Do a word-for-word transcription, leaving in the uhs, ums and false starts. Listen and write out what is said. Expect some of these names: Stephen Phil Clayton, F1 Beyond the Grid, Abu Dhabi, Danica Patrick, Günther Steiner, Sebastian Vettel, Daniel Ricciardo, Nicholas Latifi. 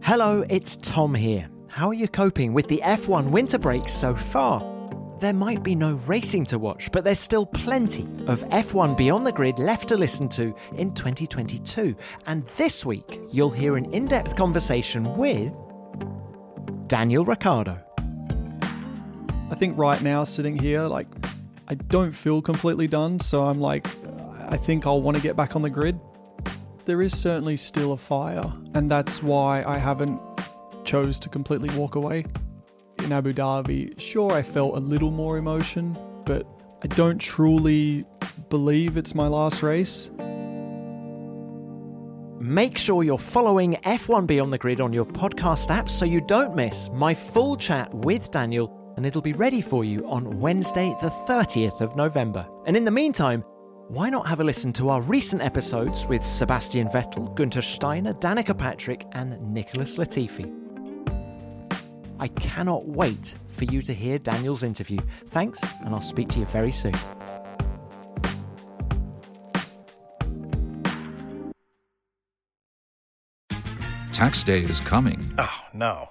Hello, it's Tom here. How are you coping with the F one winter break so far? There might be no racing to watch, but there's still plenty of F one Beyond the Grid left to listen to in twenty twenty-two. And this week, you'll hear an in-depth conversation with Daniel Ricciardo. I think right now, sitting here, like, I don't feel completely done. So I'm like, I think I'll want to get back on the grid. There is certainly still a fire, and that's why I haven't chose to completely walk away. In Abu Dhabi, sure, I felt a little more emotion, but I don't truly believe it's my last race. Make sure you're following F one Beyond the Grid on your podcast app so you don't miss my full chat with Daniel, and it'll be ready for you on Wednesday, the thirtieth of November. And in the meantime, why not have a listen to our recent episodes with Sebastian Vettel, Günther Steiner, Danica Patrick, and Nicholas Latifi. I cannot wait for you to hear Daniel's interview. Thanks, and I'll speak to you very soon. Tax day is coming. Oh, no.